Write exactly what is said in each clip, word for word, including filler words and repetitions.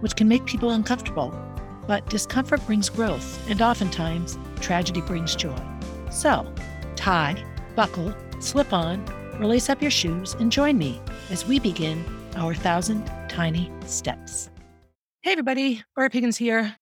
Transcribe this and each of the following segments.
which can make people uncomfortable, but discomfort brings growth, and oftentimes, tragedy brings joy. So, tie, buckle, slip on, release up your shoes, and join me as we begin our Thousand Tiny Steps. Hey everybody, Laura Piggins here,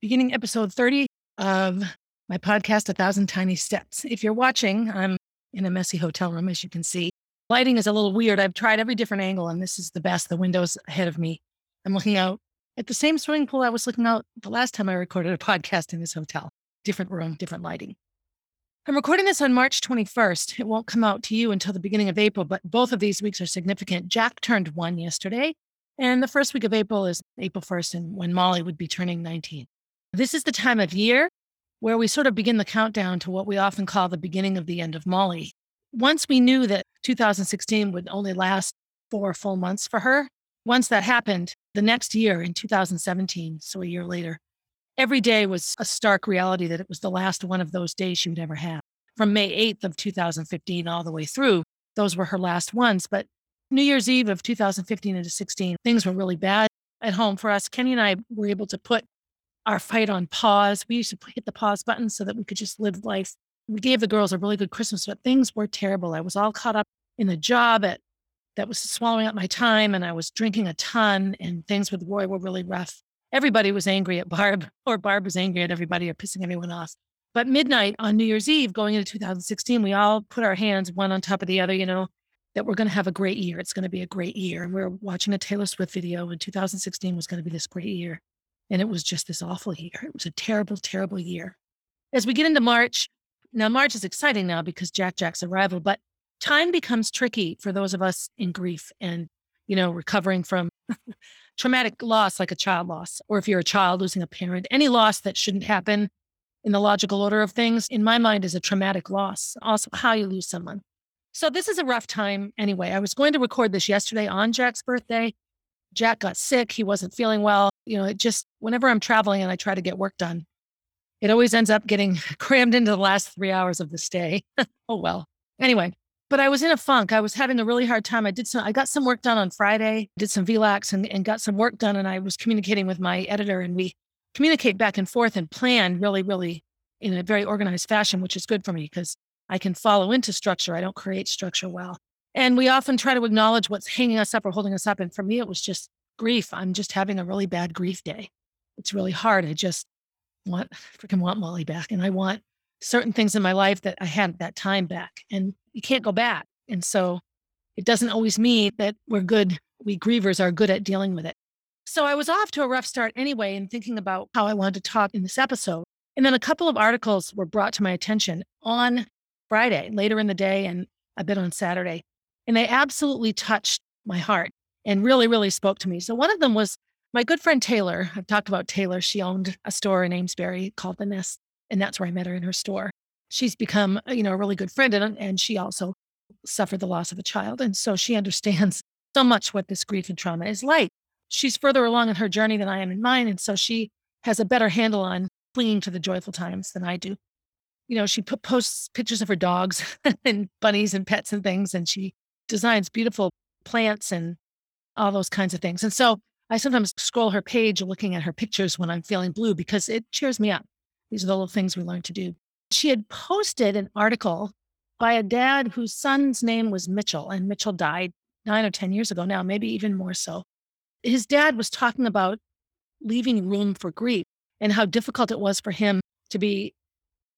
beginning episode thirty of my podcast, A Thousand Tiny Steps. If you're watching, I'm in a messy hotel room, as you can see. Lighting is a little weird. I've tried every different angle, and this is the best. The window's ahead of me. I'm looking out at the same swimming pool I was looking out the last time I recorded a podcast in this hotel. Different room, different lighting. I'm recording this on March twenty-first. It won't come out to you until the beginning of April, but both of these weeks are significant. Jack turned one yesterday, and the first week of April is April first, and when Molly would be turning nineteen. This is the time of year where we sort of begin the countdown to what we often call the beginning of the end of Molly. Once we knew that two thousand sixteen would only last four full months for her, once that happened, the next year in two thousand seventeen, so a year later, every day was a stark reality that it was the last one of those days she would ever have. From May eighth of two thousand fifteen all the way through, those were her last ones. But New Year's Eve of two thousand fifteen into sixteen, things were really bad at home for us. Kenny and I were able to put our fight on pause. We used to hit the pause button so that we could just live life. We gave the girls a really good Christmas, but things were terrible. I was all caught up in a job at, that was swallowing up my time, and I was drinking a ton, and things with Roy were really rough. Everybody was angry at Barb, or Barb was angry at everybody, or pissing everyone off. But midnight on New Year's Eve, going into two thousand sixteen, we all put our hands one on top of the other, you know, that we're going to have a great year. It's going to be a great year. And we were watching a Taylor Swift video, and two thousand sixteen was going to be this great year. And it was just this awful year. It was a terrible, terrible year. As we get into March, Now, March is exciting now because Jack Jack's arrival, but time becomes tricky for those of us in grief and, you know, recovering from traumatic loss like a child loss, or if you're a child losing a parent, any loss that shouldn't happen in the logical order of things, in my mind, is a traumatic loss. Also, how you lose someone. So this is a rough time anyway. I was going to record this yesterday on Jack's birthday. Jack got sick. He wasn't feeling well. You know, it just, whenever I'm traveling and I try to get work done, it always ends up getting crammed into the last three hours of the stay. Oh, well. Anyway, but I was in a funk. I was having a really hard time. I did some, I got some work done on Friday, did some V LACS and, and got some work done. And I was communicating with my editor, and we communicate back and forth and plan really, really in a very organized fashion, which is good for me because I can follow into structure. I don't create structure well. And we often try to acknowledge what's hanging us up or holding us up. And for me, it was just grief. I'm just having a really bad grief day. It's really hard. I just, want freaking want Molly back, and I want certain things in my life that I had at that time back, and you can't go back. And so it doesn't always mean that we're good. We grievers are good at dealing with it. So I was off to a rough start anyway, and thinking about how I wanted to talk in this episode. And then a couple of articles were brought to my attention on Friday, later in the day, and a bit on Saturday. And they absolutely touched my heart and really, really spoke to me. So one of them was my good friend Taylor. I've talked about Taylor. She owned a store in Amesbury called The Nest, and that's where I met her, in her store. She's become, you know, a really good friend, and, and she also suffered the loss of a child. And so she understands so much what this grief and trauma is like. She's further along in her journey than I am in mine, and so she has a better handle on clinging to the joyful times than I do. You know, she p- posts pictures of her dogs and bunnies and pets and things, and she designs beautiful plants and all those kinds of things. And so I sometimes scroll her page looking at her pictures when I'm feeling blue because it cheers me up. These are the little things we learn to do. She had posted an article by a dad whose son's name was Mitchell, and Mitchell died nine or ten years ago now, maybe even more so. His dad was talking about leaving room for grief and how difficult it was for him to be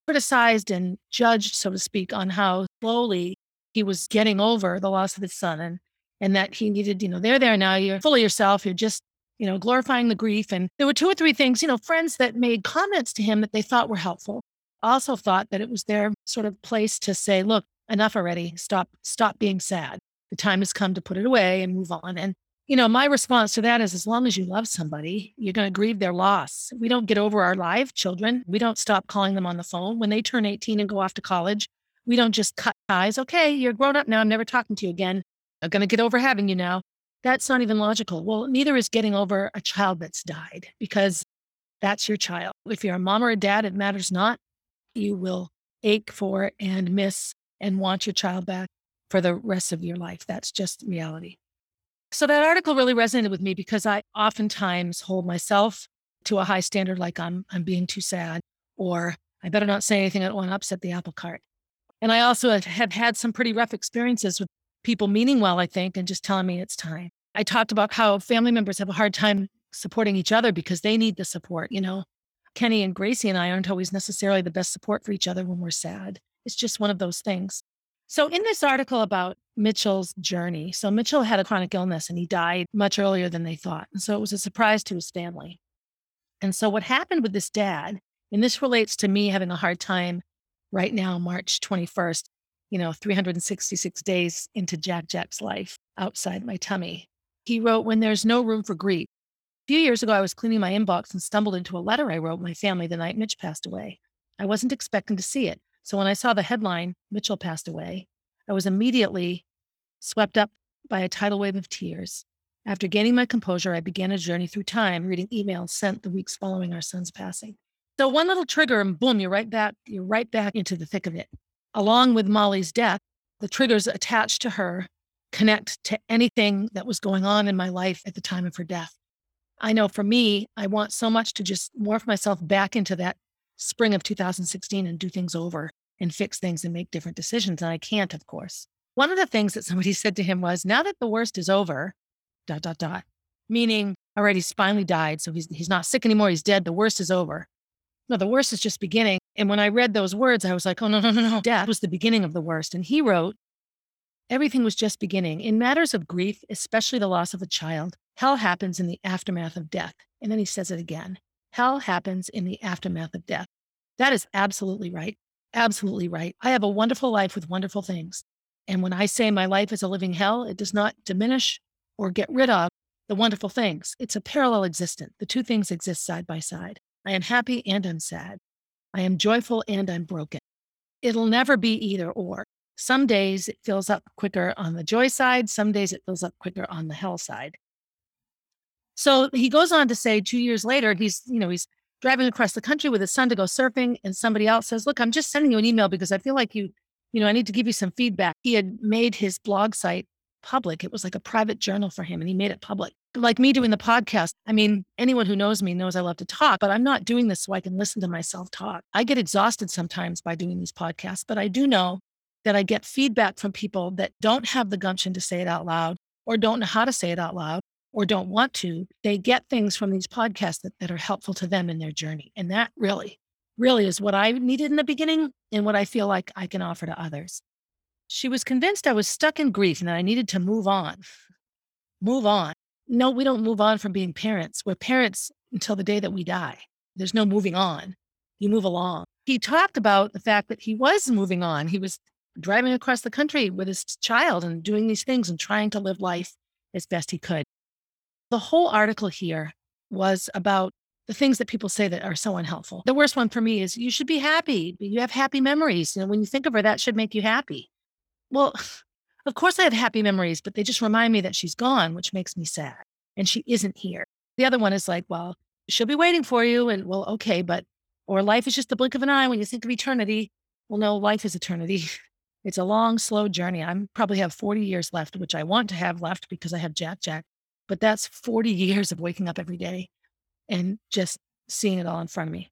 criticized and judged, so to speak, on how slowly he was getting over the loss of his son. And And that he needed, you know, they're there now, you're fully yourself, you're just, you know, glorifying the grief. And there were two or three things, you know, friends that made comments to him that they thought were helpful, also thought that it was their sort of place to say, look, enough already, stop, stop being sad. The time has come to put it away and move on. And you know, my response to that is, as long as you love somebody, you're going to grieve their loss. We don't get over our live children. We don't stop calling them on the phone. When they turn eighteen and go off to college, we don't just cut ties. Okay, you're grown up now. I'm never talking to you again. I'm going to get over having you now. That's not even logical. Well, neither is getting over a child that's died, because that's your child. If you're a mom or a dad, it matters not. You will ache for and miss and want your child back for the rest of your life. That's just reality. So that article really resonated with me, because I oftentimes hold myself to a high standard, like I'm I'm being too sad, or I better not say anything. I don't want to upset the apple cart. And I also have, have had some pretty rough experiences with people meaning well, I think, and just telling me it's time. I talked about how family members have a hard time supporting each other because they need the support. You know, Kenny and Gracie and I aren't always necessarily the best support for each other when we're sad. It's just one of those things. So in this article about Mitchell's journey, so Mitchell had a chronic illness and he died much earlier than they thought. And so it was a surprise to his family. And so what happened with this dad, and this relates to me having a hard time right now, March twenty-first, you know, three hundred sixty-six days into Jack Jack's life outside my tummy. He wrote, "When there's no room for grief. A few years ago, I was cleaning my inbox and stumbled into a letter I wrote my family the night Mitch passed away. I wasn't expecting to see it. So when I saw the headline, 'Mitchell passed away,' I was immediately swept up by a tidal wave of tears. After gaining my composure, I began a journey through time, reading emails sent the weeks following our son's passing." So one little trigger and boom, you're right back, you're right back into the thick of it. Along with Molly's death, the triggers attached to her connect to anything that was going on in my life at the time of her death. I know for me, I want so much to just morph myself back into that spring of two thousand sixteen and do things over and fix things and make different decisions. And I can't, of course. One of the things that somebody said to him was, now that the worst is over, dot, dot, dot, meaning already he's finally died. So he's, he's not sick anymore. He's dead. The worst is over. No, the worst is just beginning. And when I read those words, I was like, oh, no, no, no, no. Death was the beginning of the worst. And he wrote, "Everything was just beginning. In matters of grief, especially the loss of a child, hell happens in the aftermath of death." And then he says it again. Hell happens in the aftermath of death. That is absolutely right. Absolutely right. I have a wonderful life with wonderful things. And when I say my life is a living hell, it does not diminish or get rid of the wonderful things. It's a parallel existence. The two things exist side by side. I am happy and I'm sad. I am joyful and I'm broken. It'll never be either or. Some days it fills up quicker on the joy side. Some days it fills up quicker on the hell side. So he goes on to say, two years later, he's, you know, he's driving across the country with his son to go surfing. And somebody else says, look, I'm just sending you an email because I feel like you, you know, I need to give you some feedback. He had made his blog site public. It was like a private journal for him and he made it public. Like me doing the podcast. I mean, anyone who knows me knows I love to talk, but I'm not doing this so I can listen to myself talk. I get exhausted sometimes by doing these podcasts, but I do know that I get feedback from people that don't have the gumption to say it out loud or don't know how to say it out loud, or don't want to. They get things from these podcasts that, that are helpful to them in their journey. And that really, really is what I needed in the beginning and what I feel like I can offer to others. She was convinced I was stuck in grief and that I needed to move on. Move on. No, we don't move on from being parents. We're parents until the day that we die. There's no moving on. You move along. He talked about the fact that he was moving on. He was driving across the country with his child and doing these things and trying to live life as best he could. The whole article here was about the things that people say that are so unhelpful. The worst one for me is, you should be happy. You have happy memories. You know, when you think of her, that should make you happy. Well, of course I have happy memories, but they just remind me that she's gone, which makes me sad. And she isn't here. The other one is like, well, she'll be waiting for you. And well, okay, but, or life is just the blink of an eye when you think of eternity. Well, no, life is eternity. It's a long, slow journey. I'm probably have forty years left, which I want to have left because I have Jack Jack. But that's forty years of waking up every day and just seeing it all in front of me.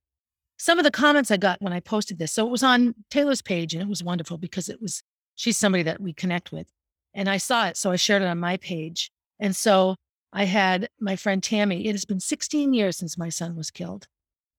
Some of the comments I got when I posted this. So it was on Taylor's page and it was wonderful because it was, she's somebody that we connect with. And I saw it, so I shared it on my page. And so I had my friend Tammy. It has been sixteen years since my son was killed.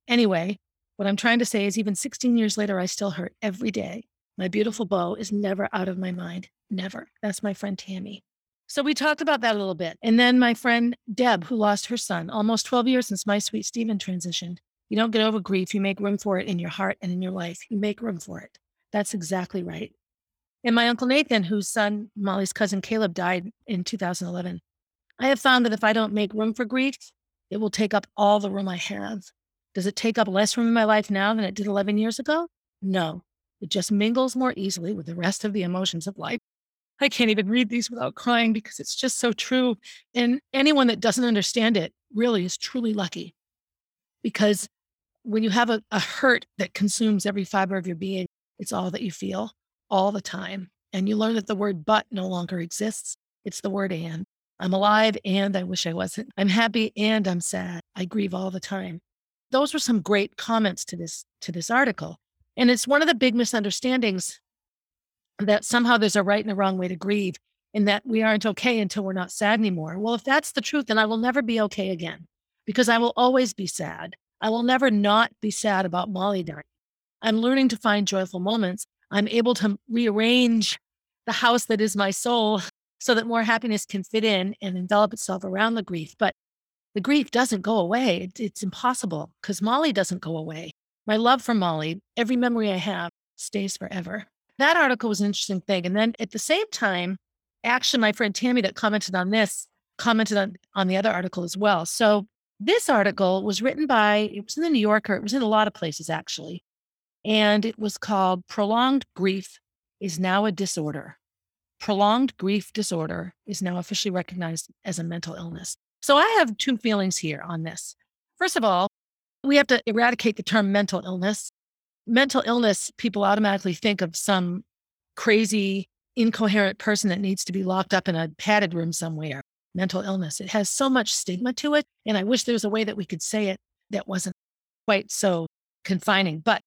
Anyway, what I'm trying to say is even sixteen years later, I still hurt every day. My beautiful beau is never out of my mind. Never. That's my friend Tammy. So we talked about that a little bit. And then my friend Deb, who lost her son, almost twelve years since my sweet Stephen transitioned. You don't get over grief. You make room for it in your heart and in your life. You make room for it. That's exactly right. And my uncle Nathan, whose son, Molly's cousin Caleb, died in two thousand eleven. I have found that if I don't make room for grief, it will take up all the room I have. Does it take up less room in my life now than it did eleven years ago? No, it just mingles more easily with the rest of the emotions of life. I can't even read these without crying because it's just so true. And anyone that doesn't understand it really is truly lucky, because when you have a, a hurt that consumes every fiber of your being, it's all that you feel all the time. And you learn that the word but no longer exists. It's the word and. I'm alive and I wish I wasn't. I'm happy and I'm sad. I grieve all the time. Those were some great comments to this, to this article. And it's one of the big misunderstandings that somehow there's a right and a wrong way to grieve, and that we aren't okay until we're not sad anymore. Well, if that's the truth, then I will never be okay again, because I will always be sad. I will never not be sad about Molly dying. I'm learning to find joyful moments. I'm able to rearrange the house that is my soul so that more happiness can fit in and envelop itself around the grief. But the grief doesn't go away. It's impossible, because Molly doesn't go away. My love for Molly, every memory I have, stays forever. That article was an interesting thing. And then at the same time, actually, my friend Tammy that commented on this commented on, on the other article as well. So this article was written by, it was in the New Yorker. It was in a lot of places, actually. And it was called Prolonged Grief is Now a Disorder. Prolonged Grief Disorder is now officially recognized as a mental illness. So I have two feelings here on this. First of all, we have to eradicate the term mental illness. Mental illness, people automatically think of some crazy, incoherent person that needs to be locked up in a padded room somewhere. Mental illness. It has so much stigma to it. And I wish there was a way that we could say it that wasn't quite so confining. But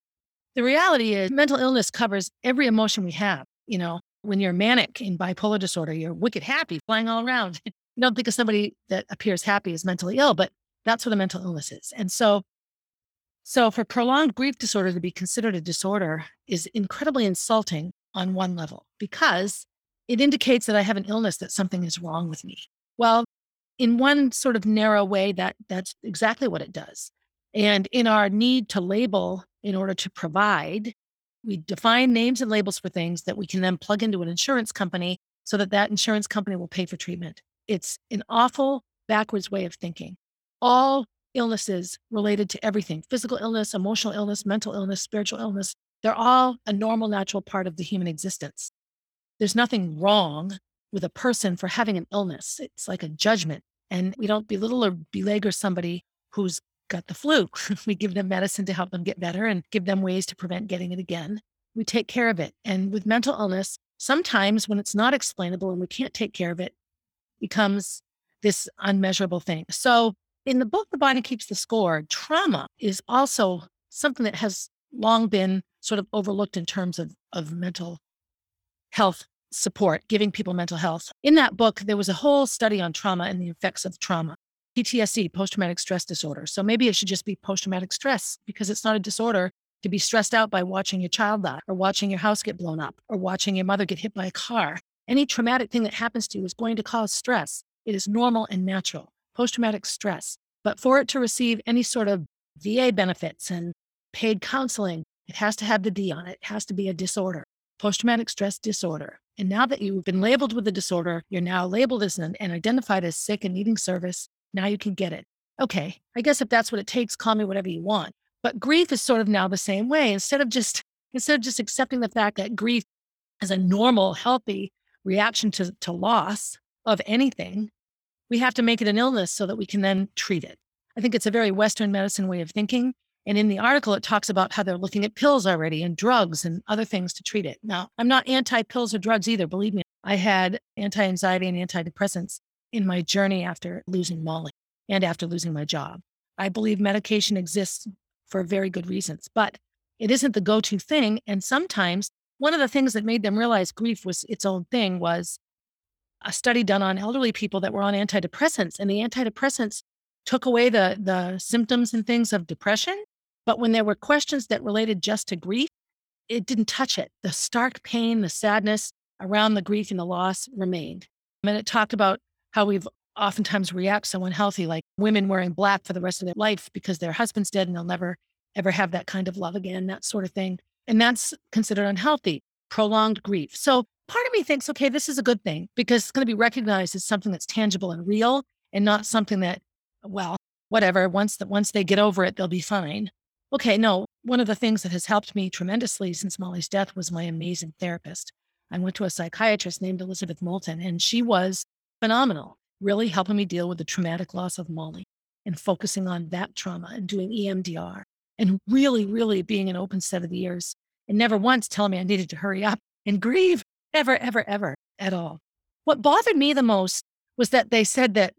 the reality is mental illness covers every emotion we have. You know, when you're manic in bipolar disorder, you're wicked happy, flying all around. You don't think of somebody that appears happy as mentally ill, but that's what a mental illness is. And so So for prolonged grief disorder to be considered a disorder is incredibly insulting on one level, because it indicates that I have an illness, that something is wrong with me. Well, in one sort of narrow way, that that's exactly what it does. And in our need to label in order to provide, we define names and labels for things that we can then plug into an insurance company so that that insurance company will pay for treatment. It's an awful backwards way of thinking. All illnesses related to everything, physical illness, emotional illness, mental illness, spiritual illness, they're all a normal, natural part of the human existence. There's nothing wrong with a person for having an illness. It's like a judgment. And we don't belittle or beleaguer somebody who's got the flu. We give them medicine to help them get better and give them ways to prevent getting it again. We take care of it. And with mental illness, sometimes when it's not explainable and we can't take care of it, it becomes this unmeasurable thing. So in the book, The Body Keeps the Score, trauma is also something that has long been sort of overlooked in terms of, of mental health support, giving people mental health. In that book, there was a whole study on trauma and the effects of trauma. P T S D, post-traumatic stress disorder. So maybe it should just be post-traumatic stress, because it's not a disorder to be stressed out by watching your child die or watching your house get blown up or watching your mother get hit by a car. Any traumatic thing that happens to you is going to cause stress. It is normal and natural. Post-traumatic stress. But for it to receive any sort of V A benefits and paid counseling, it has to have the D on it. It has to be a disorder, post-traumatic stress disorder. And now that you've been labeled with a disorder, you're now labeled as an, and identified as sick and needing service. Now you can get it. Okay, I guess if that's what it takes, call me whatever you want. But grief is sort of now the same way. Instead of just, instead of just accepting the fact that grief is a normal, healthy reaction to, to loss of anything, we have to make it an illness so that we can then treat it. I think it's a very Western medicine way of thinking. And in the article, it talks about how they're looking at pills already and drugs and other things to treat it. Now, I'm not anti-pills or drugs either. Believe me, I had anti-anxiety and antidepressants in my journey after losing Molly and after losing my job. I believe medication exists for very good reasons, but it isn't the go-to thing. And sometimes one of the things that made them realize grief was its own thing was a study done on elderly people that were on antidepressants, and the antidepressants took away the, the symptoms and things of depression. But when there were questions that related just to grief, it didn't touch it. The stark pain, the sadness around the grief and the loss remained. And it talked about how we've oftentimes react so unhealthy, like women wearing black for the rest of their life because their husband's dead and they'll never, ever have that kind of love again, that sort of thing. And that's considered unhealthy, prolonged grief. So part of me thinks, okay, this is a good thing because it's going to be recognized as something that's tangible and real and not something that, well, whatever, once that once they get over it, they'll be fine. Okay, no, one of the things that has helped me tremendously since Molly's death was my amazing therapist. I went to a psychiatrist named Elizabeth Moulton, and she was phenomenal, really helping me deal with the traumatic loss of Molly and focusing on that trauma and doing E M D R and really, really being an open set of the ears and never once telling me I needed to hurry up and grieve, ever, ever, ever at all. What bothered me the most was that they said that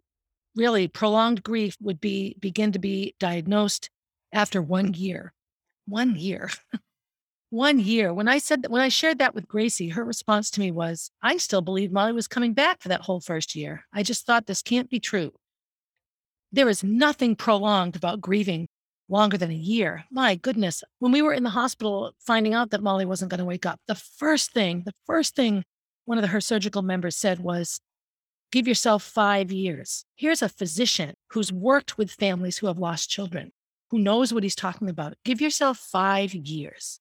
really prolonged grief would be begin to be diagnosed after one year, one year, one year. When I said that, when I shared that with Gracie, her response to me was, I still believe Molly was coming back for that whole first year. I just thought this can't be true. There is nothing prolonged about grieving longer than a year. My goodness. When we were in the hospital finding out that Molly wasn't going to wake up, the first thing, the first thing one of the, her surgical members said was, give yourself five years. Here's a physician who's worked with families who have lost children, who knows what he's talking about. Give yourself five years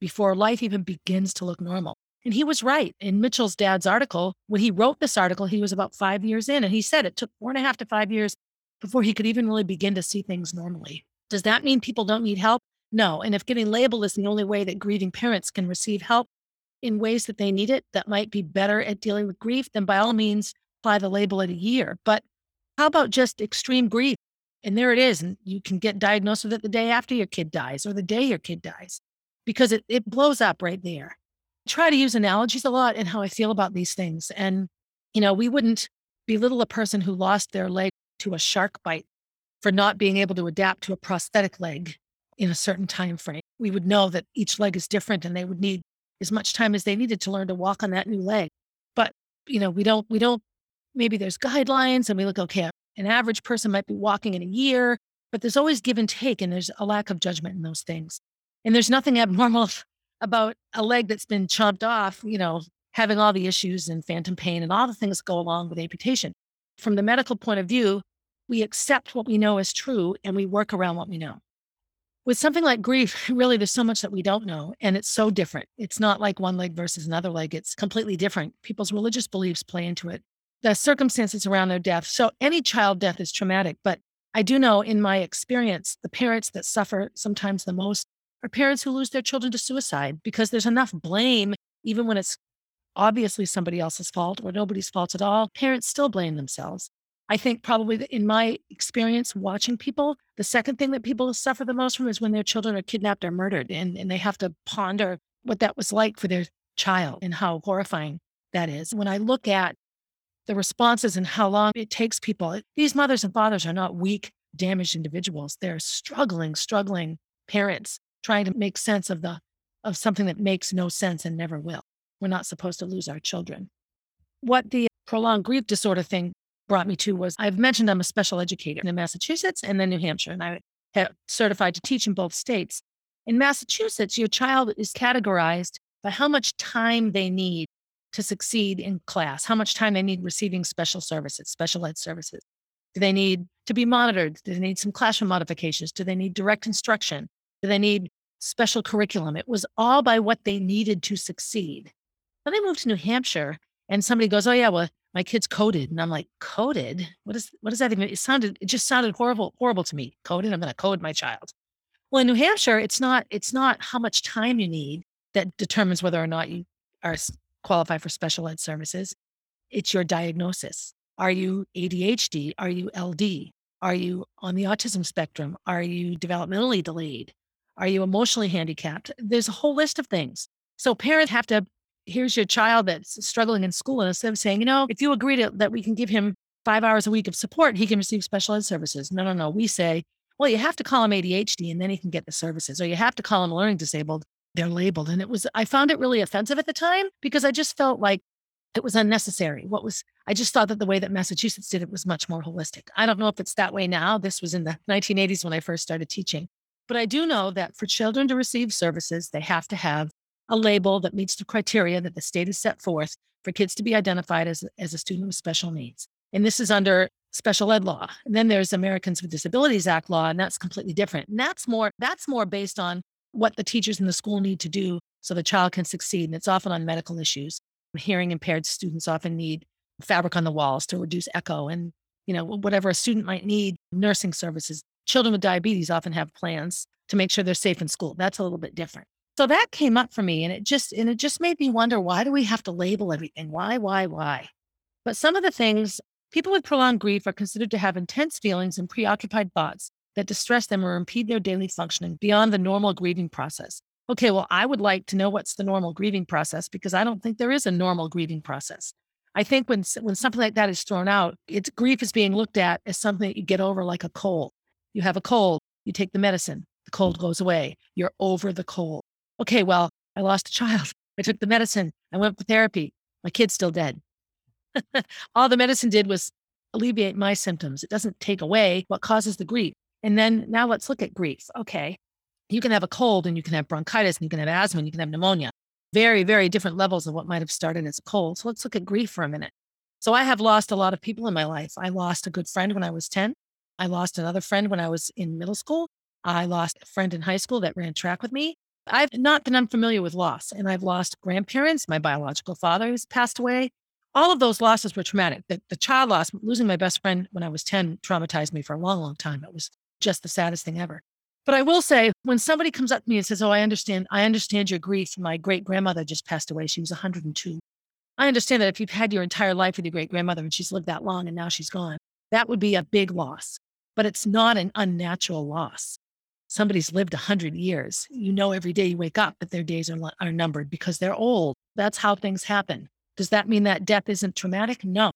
before life even begins to look normal. And he was right. In Mitchell's dad's article, when he wrote this article, he was about five years in. And he said it took four and a half to five years before he could even really begin to see things normally. Does that mean people don't need help? No. And if getting labeled is the only way that grieving parents can receive help in ways that they need it, that might be better at dealing with grief, then by all means, apply the label at a year. But how about just extreme grief? And there it is. And you can get diagnosed with it the day after your kid dies or the day your kid dies because it, it blows up right there. I try to use analogies a lot in how I feel about these things. And, you know, we wouldn't belittle a person who lost their leg to a shark bite for not being able to adapt to a prosthetic leg in a certain time frame. We would know that each leg is different and they would need as much time as they needed to learn to walk on that new leg. But, you know, we don't, we don't, maybe there's guidelines and we look, okay, an average person might be walking in a year, but there's always give and take, and there's a lack of judgment in those things. And there's nothing abnormal about a leg that's been chomped off, you know, having all the issues and phantom pain and all the things that go along with amputation. From the medical point of view, we accept what we know is true and we work around what we know. With something like grief, really, there's so much that we don't know, and it's so different. It's not like one leg versus another leg. It's completely different. People's religious beliefs play into it, the circumstances around their death. So any child death is traumatic, but I do know in my experience, the parents that suffer sometimes the most are parents who lose their children to suicide because there's enough blame, even when it's obviously somebody else's fault or nobody's fault at all, parents still blame themselves. I think probably in my experience watching people, the second thing that people suffer the most from is when their children are kidnapped or murdered, and, and they have to ponder what that was like for their child and how horrifying that is. When I look at the responses and how long it takes people. These mothers and fathers are not weak, damaged individuals. They're struggling, struggling parents trying to make sense of the of something that makes no sense and never will. We're not supposed to lose our children. What the prolonged grief disorder thing brought me to was, I've mentioned I'm a special educator in Massachusetts and then New Hampshire, and I have certified to teach in both states. In Massachusetts, your child is categorized by how much time they need to succeed in class, how much time they need receiving special services, special ed services. Do they need to be monitored? Do they need some classroom modifications? Do they need direct instruction? Do they need special curriculum? It was all by what they needed to succeed. Then I moved to New Hampshire and somebody goes, oh yeah, well, my kid's coded. And I'm like, coded? What is, what does that even, it sounded, it just sounded horrible, horrible to me. Coded, I'm going to code my child. Well, in New Hampshire, it's not, it's not how much time you need that determines whether or not you are qualify for special ed services. It's your diagnosis. Are you A D H D? Are you L D? Are you on the autism spectrum? Are you developmentally delayed? Are you emotionally handicapped? There's a whole list of things. So parents have to, here's your child that's struggling in school, and instead of saying, you know, if you agree to, that we can give him five hours a week of support, he can receive special ed services. No, no, no. We say, well, you have to call him A D H D and then he can get the services, or you have to call him learning disabled. They're labeled. And it was, I found it really offensive at the time because I just felt like it was unnecessary. What was, I just thought that the way that Massachusetts did it was much more holistic. I don't know if it's that way now. This was in the nineteen eighties when I first started teaching. But I do know that for children to receive services, they have to have a label that meets the criteria that the state has set forth for kids to be identified as, as a student with special needs. And this is under special ed law. And then there's Americans with Disabilities Act law, and that's completely different. And that's more, that's more based on what the teachers in the school need to do so the child can succeed. And it's often on medical issues. Hearing impaired students often need fabric on the walls to reduce echo and, you know, whatever a student might need, nursing services. Children with diabetes often have plans to make sure they're safe in school. That's a little bit different. So that came up for me, and it just and it just made me wonder, why do we have to label everything? Why, why, why? But some of the things, people with prolonged grief are considered to have intense feelings and preoccupied thoughts that distress them or impede their daily functioning beyond the normal grieving process. Okay, well, I would like to know what's the normal grieving process, because I don't think there is a normal grieving process. I think when when something like that is thrown out, it's grief is being looked at as something that you get over like a cold. You have a cold, you take the medicine, the cold goes away. You're over the cold. Okay, well, I lost a child. I took the medicine. I went for therapy. My kid's still dead. All the medicine did was alleviate my symptoms. It doesn't take away what causes the grief. And then now let's look at grief. Okay, you can have a cold and you can have bronchitis and you can have asthma and you can have pneumonia. Very, very different levels of what might have started as a cold. So let's look at grief for a minute. So I have lost a lot of people in my life. I lost a good friend when I was ten. I lost another friend when I was in middle school. I lost a friend in high school that ran track with me. I've not been unfamiliar with loss, and I've lost grandparents. My biological father has passed away. All of those losses were traumatic. The, the child loss, losing my best friend when I was ten, traumatized me for a long, long time. It was just the saddest thing ever. But I will say, when somebody comes up to me and says, oh, I understand, I understand your grief. My great-grandmother just passed away. She was one hundred two. I understand that if you've had your entire life with your great-grandmother and she's lived that long and now she's gone, that would be a big loss. But it's not an unnatural loss. Somebody's lived one hundred years. You know, every day you wake up that their days are, are numbered because they're old. That's how things happen. Does that mean that death isn't traumatic? No,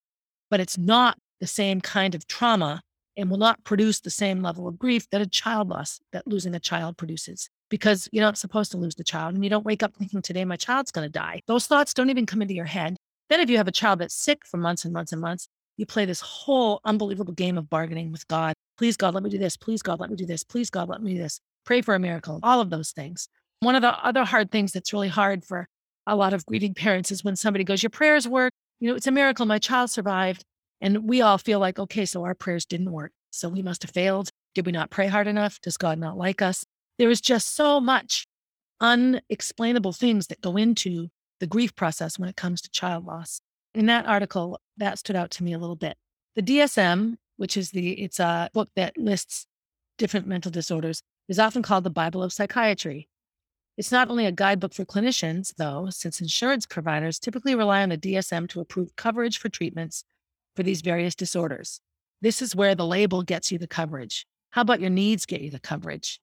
but it's not the same kind of trauma and will not produce the same level of grief that a child loss, that losing a child produces, because you're not supposed to lose the child and you don't wake up thinking, today my child's going to die. Those thoughts don't even come into your head. Then if you have a child that's sick for months and months and months, you play this whole unbelievable game of bargaining with God. Please, God, let me do this. Please, God, let me do this. Please, God, let me do this. Pray for a miracle. All of those things. One of the other hard things that's really hard for a lot of grieving parents is when somebody goes, your prayers work. You know, it's a miracle. My child survived. And we all feel like, okay, so our prayers didn't work. So we must have failed. Did we not pray hard enough? Does God not like us? There is just so much unexplainable things that go into the grief process when it comes to child loss. In that article, that stood out to me a little bit. The D S M, which is the, it's a book that lists different mental disorders, is often called the Bible of Psychiatry. It's not only a guidebook for clinicians, though, since insurance providers typically rely on the D S M to approve coverage for treatments for these various disorders. This is where the label gets you the coverage. How about your needs get you the coverage?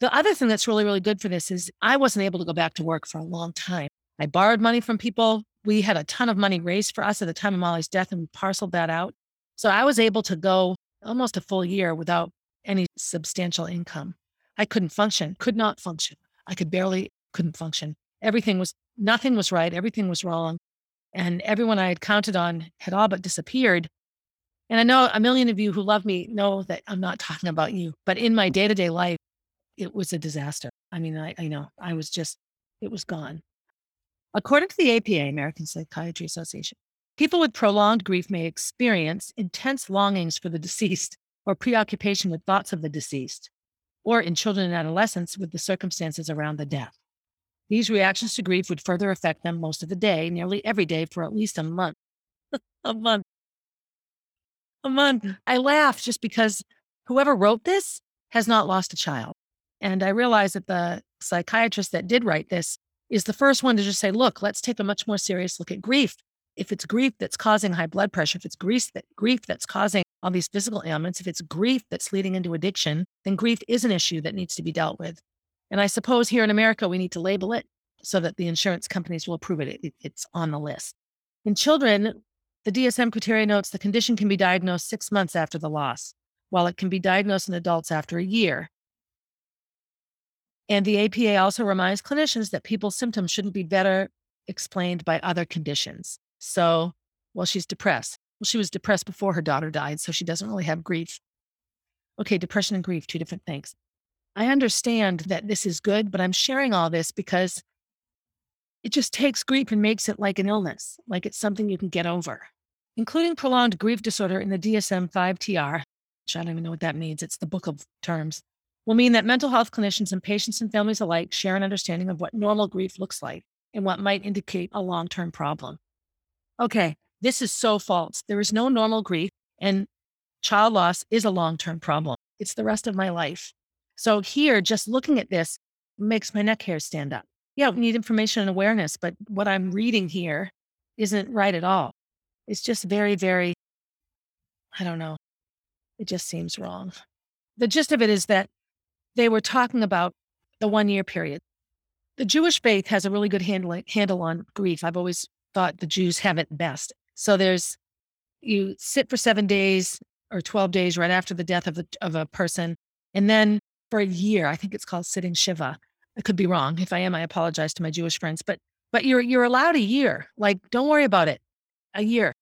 The other thing that's really, really good for this is I wasn't able to go back to work for a long time. I borrowed money from people. We had a ton of money raised for us at the time of Molly's death, and we parceled that out. So I was able to go almost a full year without any substantial income. I couldn't function, could not function. I could barely, couldn't function. Everything was, nothing was right. Everything was wrong. And everyone I had counted on had all but disappeared. And I know a million of you who love me know that I'm not talking about you, but in my day-to-day life, it was a disaster. I mean, I, I know I was just, it was gone. According to the A P A, American Psychiatry Association, people with prolonged grief may experience intense longings for the deceased or preoccupation with thoughts of the deceased, or in children and adolescents with the circumstances around the death. These reactions to grief would further affect them most of the day, nearly every day for at least a month. a month. A month. I laugh just because whoever wrote this has not lost a child. And I realize that the psychiatrist that did write this is the first one to just say, look, let's take a much more serious look at grief. If it's grief that's causing high blood pressure, if it's grief that grief that's causing all these physical ailments, if it's grief that's leading into addiction, then grief is an issue that needs to be dealt with. And I suppose here in America, we need to label it so that the insurance companies will approve it. it it's on the list. In children, the D S M criteria notes the condition can be diagnosed six months after the loss, while it can be diagnosed in adults after a year. And the A P A also reminds clinicians that people's symptoms shouldn't be better explained by other conditions. So, well, she's depressed. Well, she was depressed before her daughter died, so she doesn't really have grief. Okay, depression and grief, two different things. I understand that this is good, but I'm sharing all this because it just takes grief and makes it like an illness, like it's something you can get over. Including prolonged grief disorder in the D S M five T R, which I don't even know what that means. It's the book of terms, will mean that mental health clinicians and patients and families alike share an understanding of what normal grief looks like in what might indicate a long-term problem. Okay, this is so false. There is no normal grief, and child loss is a long-term problem. It's the rest of my life. So here, just looking at this makes my neck hair stand up. Yeah, we need information and awareness, but what I'm reading here isn't right at all. It's just very, very, I don't know. It just seems wrong. The gist of it is that they were talking about the one-year period. The Jewish faith has a really good handling, handle on grief. I've always thought the Jews have it best. So there's, you sit for seven days or twelve days right after the death of, the, of a person. And then for a year, I think it's called sitting Shiva. I could be wrong. If I am, I apologize to my Jewish friends. But but you're you're allowed a year. Like, don't worry about it. A year.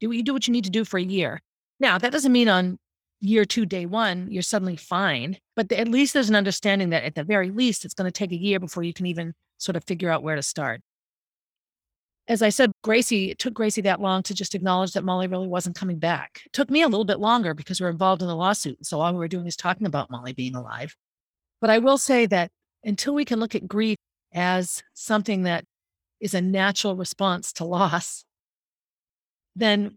Do you do what you need to do for a year. Now, that doesn't mean on year two, day one, you're suddenly fine. But the, at least there's an understanding that at the very least, it's going to take a year before you can even sort of figure out where to start. As I said, Gracie, it took Gracie that long to just acknowledge that Molly really wasn't coming back. It took me a little bit longer because we were involved in the lawsuit. So all we were doing is talking about Molly being alive. But I will say that until we can look at grief as something that is a natural response to loss, then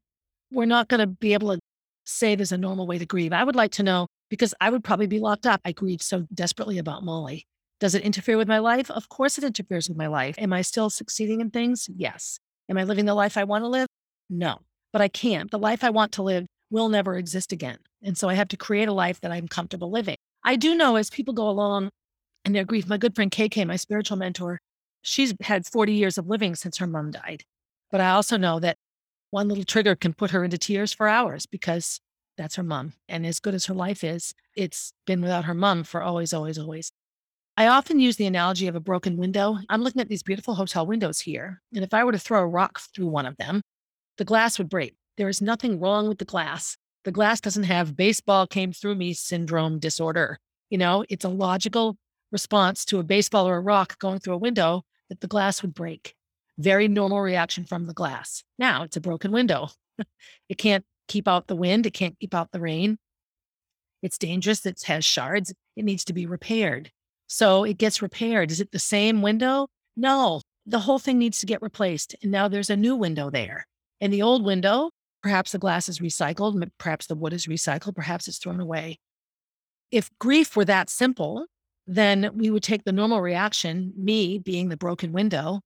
we're not going to be able to say there's a normal way to grieve. I would like to know, because I would probably be locked up. I grieve so desperately about Molly. Does it interfere with my life? Of course it interferes with my life. Am I still succeeding in things? Yes. Am I living the life I want to live? No, but I can't. The life I want to live will never exist again. And so I have to create a life that I'm comfortable living. I do know as people go along in their grief, my good friend K K, my spiritual mentor, she's had forty years of living since her mom died. But I also know that one little trigger can put her into tears for hours because that's her mom. And as good as her life is, it's been without her mom for always, always, always. I often use the analogy of a broken window. I'm looking at these beautiful hotel windows here. And if I were to throw a rock through one of them, the glass would break. There is nothing wrong with the glass. The glass doesn't have baseball came through me syndrome disorder. You know, it's a logical response to a baseball or a rock going through a window that the glass would break. Very normal reaction from the glass. Now it's a broken window. It can't keep out the wind. It can't keep out the rain. It's dangerous. It has shards. It needs to be repaired. So it gets repaired. Is it the same window? No, the whole thing needs to get replaced. And now there's a new window there. And the old window, perhaps the glass is recycled. Perhaps the wood is recycled. Perhaps it's thrown away. If grief were that simple, then we would take the normal reaction, me being the broken window.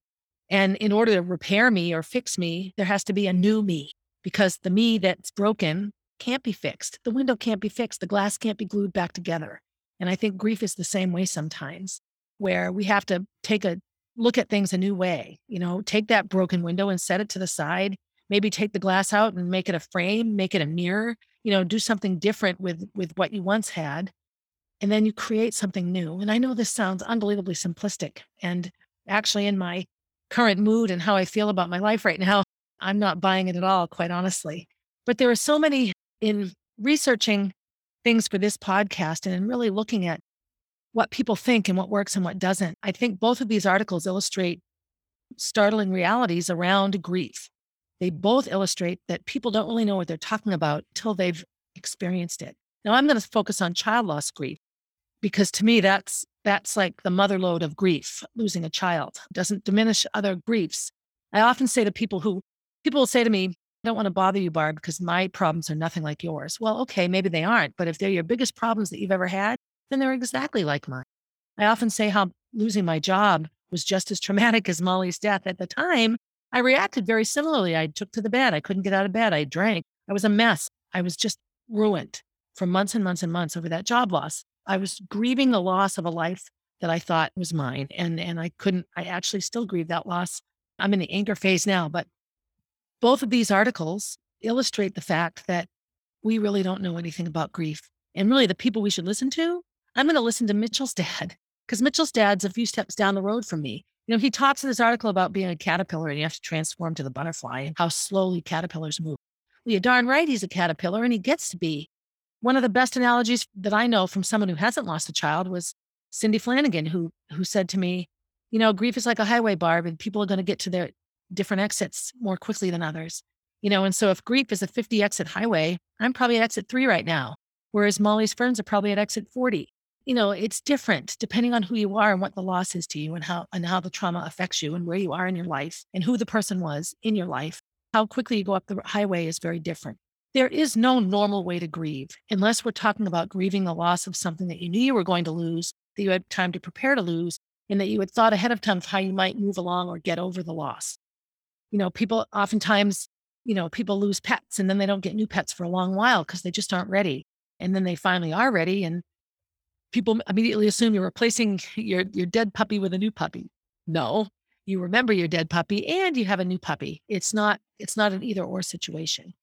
And in order to repair me or fix me, there has to be a new me, because the me that's broken can't be fixed. The window can't be fixed. The glass can't be glued back together. And I think grief is the same way sometimes, where we have to take a look at things a new way, you know, take that broken window and set it to the side, maybe take the glass out and make it a frame, make it a mirror, you know, do something different with, with what you once had. And then you create something new. And I know this sounds unbelievably simplistic. And actually, in my current mood and how I feel about my life right now, I'm not buying it at all, quite honestly. But there are so many, in researching things for this podcast and in really looking at what people think and what works and what doesn't, I think both of these articles illustrate startling realities around grief. They both illustrate that people don't really know what they're talking about until they've experienced it. Now, I'm going to focus on child loss grief, because to me, that's that's like the mother load of grief, losing a child. It doesn't diminish other griefs. I often say to people who, people will say to me, I don't want to bother you, Barb, because my problems are nothing like yours. Well, okay, maybe they aren't, but if they're your biggest problems that you've ever had, then they're exactly like mine. I often say how losing my job was just as traumatic as Molly's death. At the time, I reacted very similarly. I took to the bed. I couldn't get out of bed. I drank. I was a mess. I was just ruined for months and months and months over that job loss. I was grieving the loss of a life that I thought was mine. And, and I couldn't, I actually still grieve that loss. I'm in the anger phase now, but both of these articles illustrate the fact that we really don't know anything about grief. And really the people we should listen to, I'm going to listen to Mitchell's dad, because Mitchell's dad's a few steps down the road from me. You know, he talks in this article about being a caterpillar and you have to transform to the butterfly and how slowly caterpillars move. Well, you're darn right he's a caterpillar, and he gets to be. One of the best analogies that I know from someone who hasn't lost a child was Cindy Flanagan, who who said to me, you know, grief is like a highway, Barb, and people are going to get to their different exits more quickly than others. You know, and so if grief is a fifty exit highway, I'm probably at exit three right now, whereas Molly's friends are probably at exit forty. you know, it's different depending on who you are and what the loss is to you and how and how the trauma affects you and where you are in your life and who the person was in your life. How quickly you go up the highway is very different. There is no normal way to grieve unless we're talking about grieving the loss of something that you knew you were going to lose, that you had time to prepare to lose, and that you had thought ahead of time of how you might move along or get over the loss. You know, people oftentimes, you know, people lose pets and then they don't get new pets for a long while because they just aren't ready. And then they finally are ready and people immediately assume you're replacing your, your dead puppy with a new puppy. No, you remember your dead puppy and you have a new puppy. It's not, it's not an either or situation.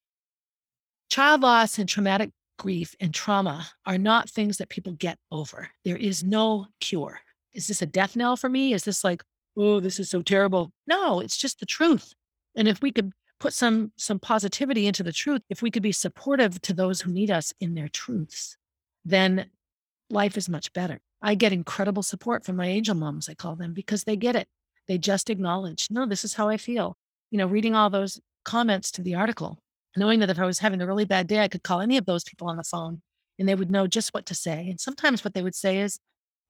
Child loss and traumatic grief and trauma are not things that people get over. There is no cure. Is this a death knell for me? Is this like, oh, this is so terrible? No, it's just the truth. And if we could put some some positivity into the truth, if we could be supportive to those who need us in their truths, then life is much better. I get incredible support from my angel moms, I call them, because they get it. They just acknowledge, no, this is how I feel. You know, reading all those comments to the article, knowing that if I was having a really bad day, I could call any of those people on the phone and they would know just what to say. And sometimes what they would say is,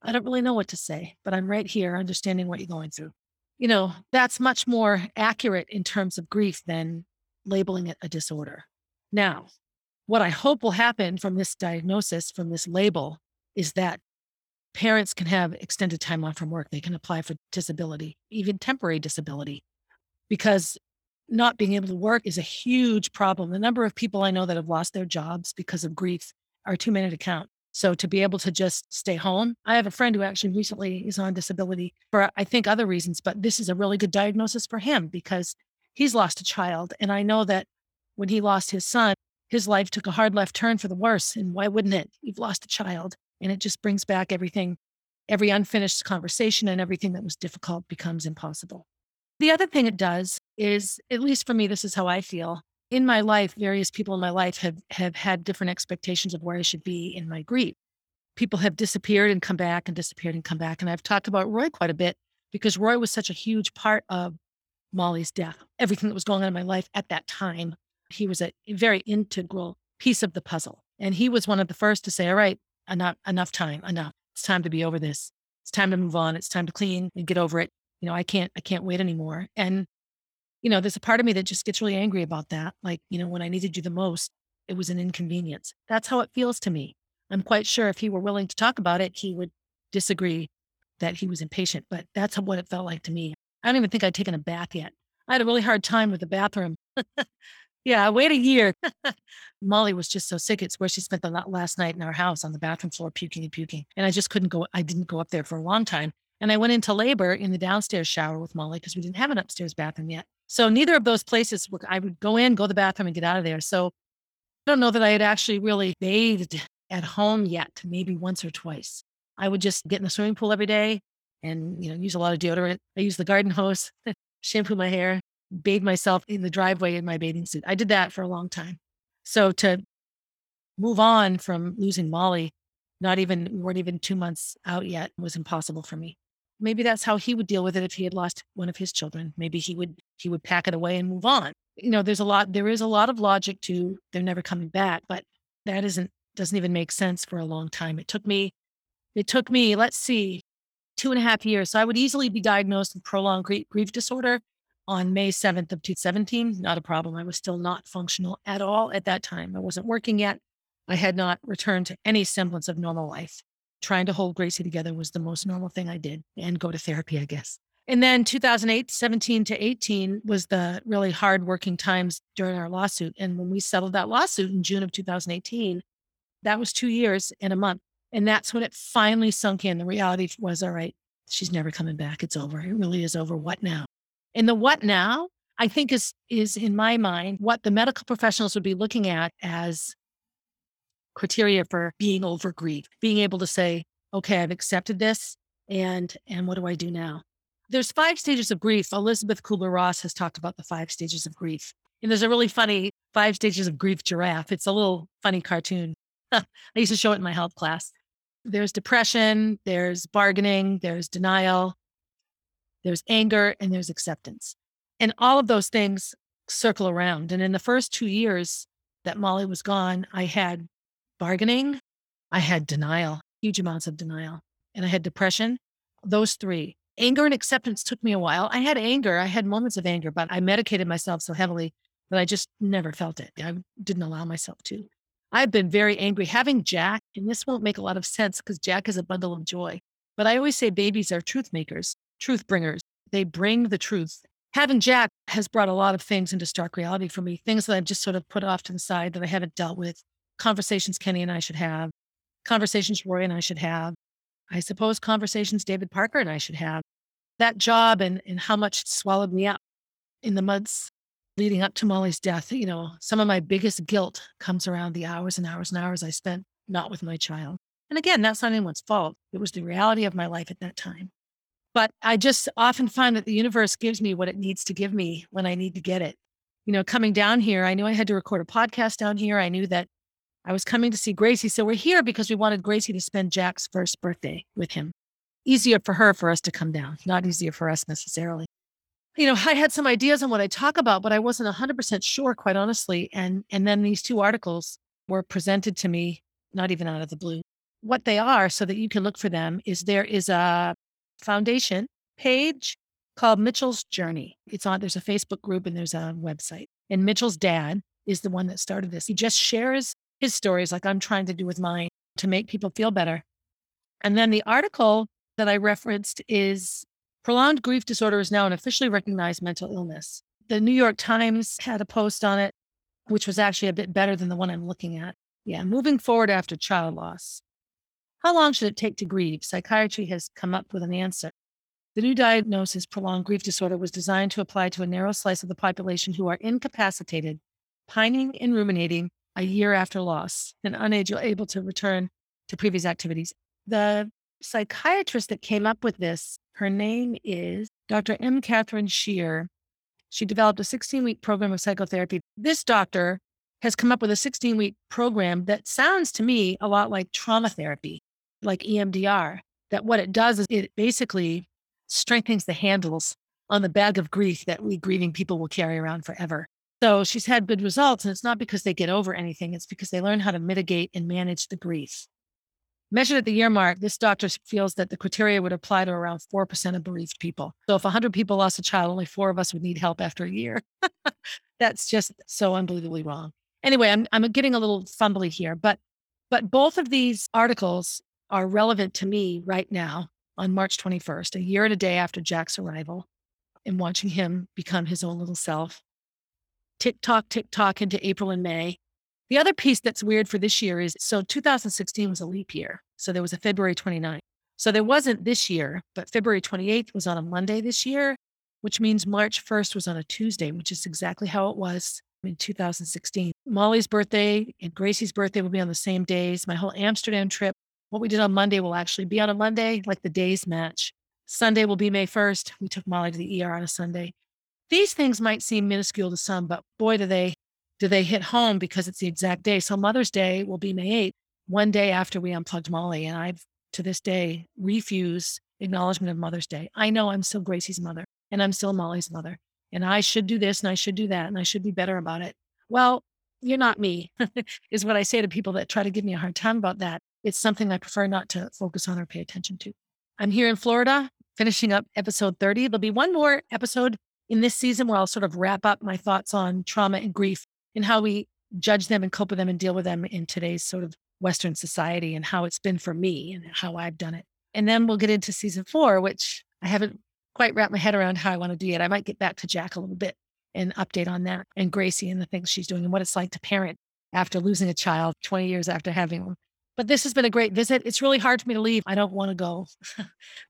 I don't really know what to say, but I'm right here understanding what you're going through. You know, that's much more accurate in terms of grief than labeling it a disorder. Now, what I hope will happen from this diagnosis, from this label, is that parents can have extended time off from work. They can apply for disability, even temporary disability, because not being able to work is a huge problem. The number of people I know that have lost their jobs because of grief are too many to count. So to be able to just stay home, I have a friend who actually recently is on disability for, I think, other reasons, but this is a really good diagnosis for him because he's lost a child. And I know that when he lost his son, his life took a hard left turn for the worse. And why wouldn't it? You've lost a child. And it just brings back everything, every unfinished conversation and everything that was difficult becomes impossible. The other thing it does is, at least for me, this is how I feel. In my life, various people in my life have, have had different expectations of where I should be in my grief. People have disappeared and come back and disappeared and come back. And I've talked about Roy quite a bit because Roy was such a huge part of Molly's death. Everything that was going on in my life at that time, he was a very integral piece of the puzzle. And he was one of the first to say, all right, enough, enough time, enough. It's time to be over this. It's time to move on. It's time to clean and get over it. You know, I can't, I can't wait anymore. And, you know, there's a part of me that just gets really angry about that. Like, you know, when I needed you the most, it was an inconvenience. That's how it feels to me. I'm quite sure if he were willing to talk about it, he would disagree that he was impatient, but that's what it felt like to me. I don't even think I'd taken a bath yet. I had a really hard time with the bathroom. Yeah, I wait a year. Molly was just so sick. It's where she spent the last night in our house on the bathroom floor, puking and puking. And I just couldn't go. I didn't go up there for a long time. And I went into labor in the downstairs shower with Molly because we didn't have an upstairs bathroom yet. So neither of those places, were, I would go in, go to the bathroom and get out of there. So I don't know that I had actually really bathed at home yet, maybe once or twice. I would just get in the swimming pool every day and, you know, use a lot of deodorant. I use the garden hose, shampoo my hair, bathe myself in the driveway in my bathing suit. I did that for a long time. So to move on from losing Molly, not even, we weren't even two months out yet, was impossible for me. Maybe that's how he would deal with it if he had lost one of his children. Maybe he would he would pack it away and move on. You know, there's a lot there is a lot of logic to they're never coming back, but that isn't doesn't even make sense for a long time. It took me, it took me, let's see, two and a half years. So I would easily be diagnosed with prolonged grief, grief disorder on May seventh of twenty seventeen. Not a problem. I was still not functional at all at that time. I wasn't working yet. I had not returned to any semblance of normal life. Trying to hold Gracie together was the most normal thing I did, and go to therapy, I guess. And then two thousand eight, seventeen to eighteen was the really hard working times during our lawsuit. And when we settled that lawsuit in June of two thousand eighteen, that was two years and a month. And that's when it finally sunk in. The reality was, all right, she's never coming back. It's over. It really is over. What now? And the what now, I think is, is in my mind, what the medical professionals would be looking at as criteria for being over grief, being able to say, okay, I've accepted this. And, and what do I do now? There's five stages of grief. Elizabeth Kubler-Ross has talked about the five stages of grief. And there's a really funny five stages of grief giraffe. It's a little funny cartoon. I used to show it in my health class. There's depression, there's bargaining, there's denial, there's anger, and there's acceptance. And all of those things circle around. And in the first two years that Molly was gone, I had bargaining, I had denial, huge amounts of denial. And I had depression, those three. Anger and acceptance took me a while. I had anger. I had moments of anger, but I medicated myself so heavily that I just never felt it. I didn't allow myself to. I've been very angry. Having Jack, and this won't make a lot of sense because Jack is a bundle of joy, but I always say babies are truth makers, truth bringers. They bring the truth. Having Jack has brought a lot of things into stark reality for me, things that I've just sort of put off to the side that I haven't dealt with, conversations Kenny and I should have, conversations Roy and I should have, I suppose conversations David Parker and I should have. That job and, and how much it swallowed me up in the months leading up to Molly's death. You know, some of my biggest guilt comes around the hours and hours and hours I spent not with my child. And again, that's not anyone's fault. It was the reality of my life at that time. But I just often find that the universe gives me what it needs to give me when I need to get it. You know, coming down here, I knew I had to record a podcast down here. I knew that I was coming to see Gracie. So we're here because we wanted Gracie to spend Jack's first birthday with him. Easier for her for us to come down, not easier for us necessarily. You know, I had some ideas on what I talk about, but I wasn't one hundred percent sure, quite honestly. And, and then these two articles were presented to me, not even out of the blue. What they are, so that you can look for them, is there is a foundation page called Mitchell's Journey. It's on, there's a Facebook group and there's a website. And Mitchell's dad is the one that started this. He just shares his stories like I'm trying to do with mine to make people feel better. And then the article that I referenced is Prolonged Grief Disorder is now an officially recognized mental illness. The New York Times had a post on it, which was actually a bit better than the one I'm looking at. Yeah, moving forward after child loss. How long should it take to grieve? Psychiatry has come up with an answer. The new diagnosis, prolonged grief disorder, was designed to apply to a narrow slice of the population who are incapacitated, pining and ruminating, a year after loss and unable to return to previous activities. The psychiatrist that came up with this, her name is Doctor M. Catherine Shear. She developed a sixteen-week program of psychotherapy. This doctor has come up with a sixteen-week program that sounds to me a lot like trauma therapy, like E M D R, that what it does is it basically strengthens the handles on the bag of grief that we grieving people will carry around forever. So she's had good results, and it's not because they get over anything. It's because they learn how to mitigate and manage the grief. Measured at the year mark, this doctor feels that the criteria would apply to around four percent of bereaved people. So if one hundred people lost a child, only four of us would need help after a year. That's just so unbelievably wrong. Anyway, I'm I'm getting a little fumbly here, but but both of these articles are relevant to me right now on March twenty-first, a year and a day after Jack's arrival and watching him become his own little self. Tick-tock, tick-tock into April and May. The other piece that's weird for this year is, so two thousand sixteen was a leap year. So there was a February twenty-ninth. So there wasn't this year, but February twenty-eighth was on a Monday this year, which means March first was on a Tuesday, which is exactly how it was in two thousand sixteen. Molly's birthday and Gracie's birthday will be on the same days. My whole Amsterdam trip, what we did on Monday will actually be on a Monday, like the days match. Sunday will be May first. We took Molly to the E R on a Sunday. These things might seem minuscule to some, but boy, do they do they hit home because it's the exact day. So Mother's Day will be May eighth, one day after we unplugged Molly. And I've, to this day, refuse acknowledgement of Mother's Day. I know I'm still Gracie's mother and I'm still Molly's mother. And I should do this and I should do that and I should be better about it. Well, you're not me, is what I say to people that try to give me a hard time about that. It's something I prefer not to focus on or pay attention to. I'm here in Florida, finishing up episode thirty. There'll be one more episode in this season where I'll sort of wrap up my thoughts on trauma and grief and how we judge them and cope with them and deal with them in today's sort of Western society and how it's been for me and how I've done it. And then we'll get into season four, which I haven't quite wrapped my head around how I want to do yet. I might get back to Jack a little bit and update on that and Gracie and the things she's doing and what it's like to parent after losing a child twenty years after having them. But this has been a great visit. It's really hard for me to leave. I don't want to go,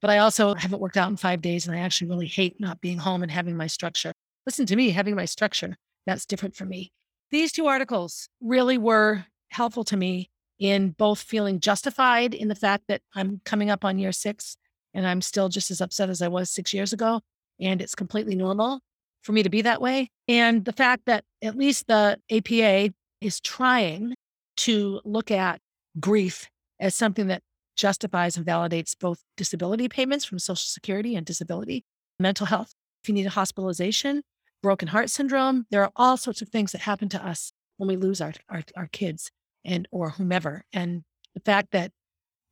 but I also haven't worked out in five days and I actually really hate not being home and having my structure. Listen to me, having my structure, that's different for me. These two articles really were helpful to me in both feeling justified in the fact that I'm coming up on year six and I'm still just as upset as I was six years ago. And it's completely normal for me to be that way. And the fact that at least the A P A is trying to look at grief as something that justifies and validates both disability payments from Social Security and disability, mental health. If you need a hospitalization, broken heart syndrome, there are all sorts of things that happen to us when we lose our, our, our kids and or whomever. And the fact that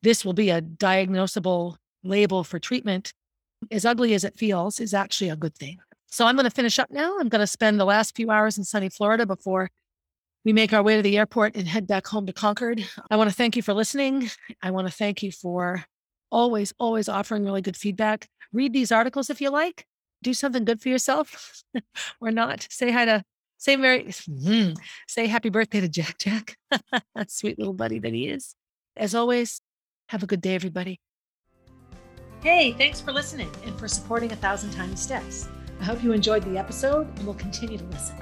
this will be a diagnosable label for treatment, as ugly as it feels, is actually a good thing. So I'm going to finish up now. I'm going to spend the last few hours in sunny Florida before we make our way to the airport and head back home to Concord. I want to thank you for listening. I want to thank you for always, always offering really good feedback. Read these articles if you like. Do something good for yourself or not. Say hi to, say Merry, mm-hmm. say happy birthday to Jack Jack. Sweet little buddy that he is. As always, have a good day, everybody. Hey, thanks for listening and for supporting A Thousand Tiny Steps. I hope you enjoyed the episode and will continue to listen.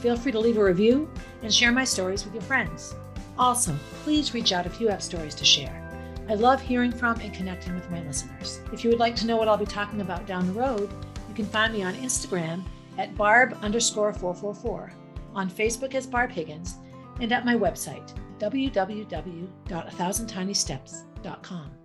Feel free to leave a review and share my stories with your friends. Also, please reach out if you have stories to share. I love hearing from and connecting with my listeners. If you would like to know what I'll be talking about down the road, you can find me on Instagram at barb underscore four four four, on Facebook as Barb Higgins, and at my website, w w w dot a thousand tiny steps dot com.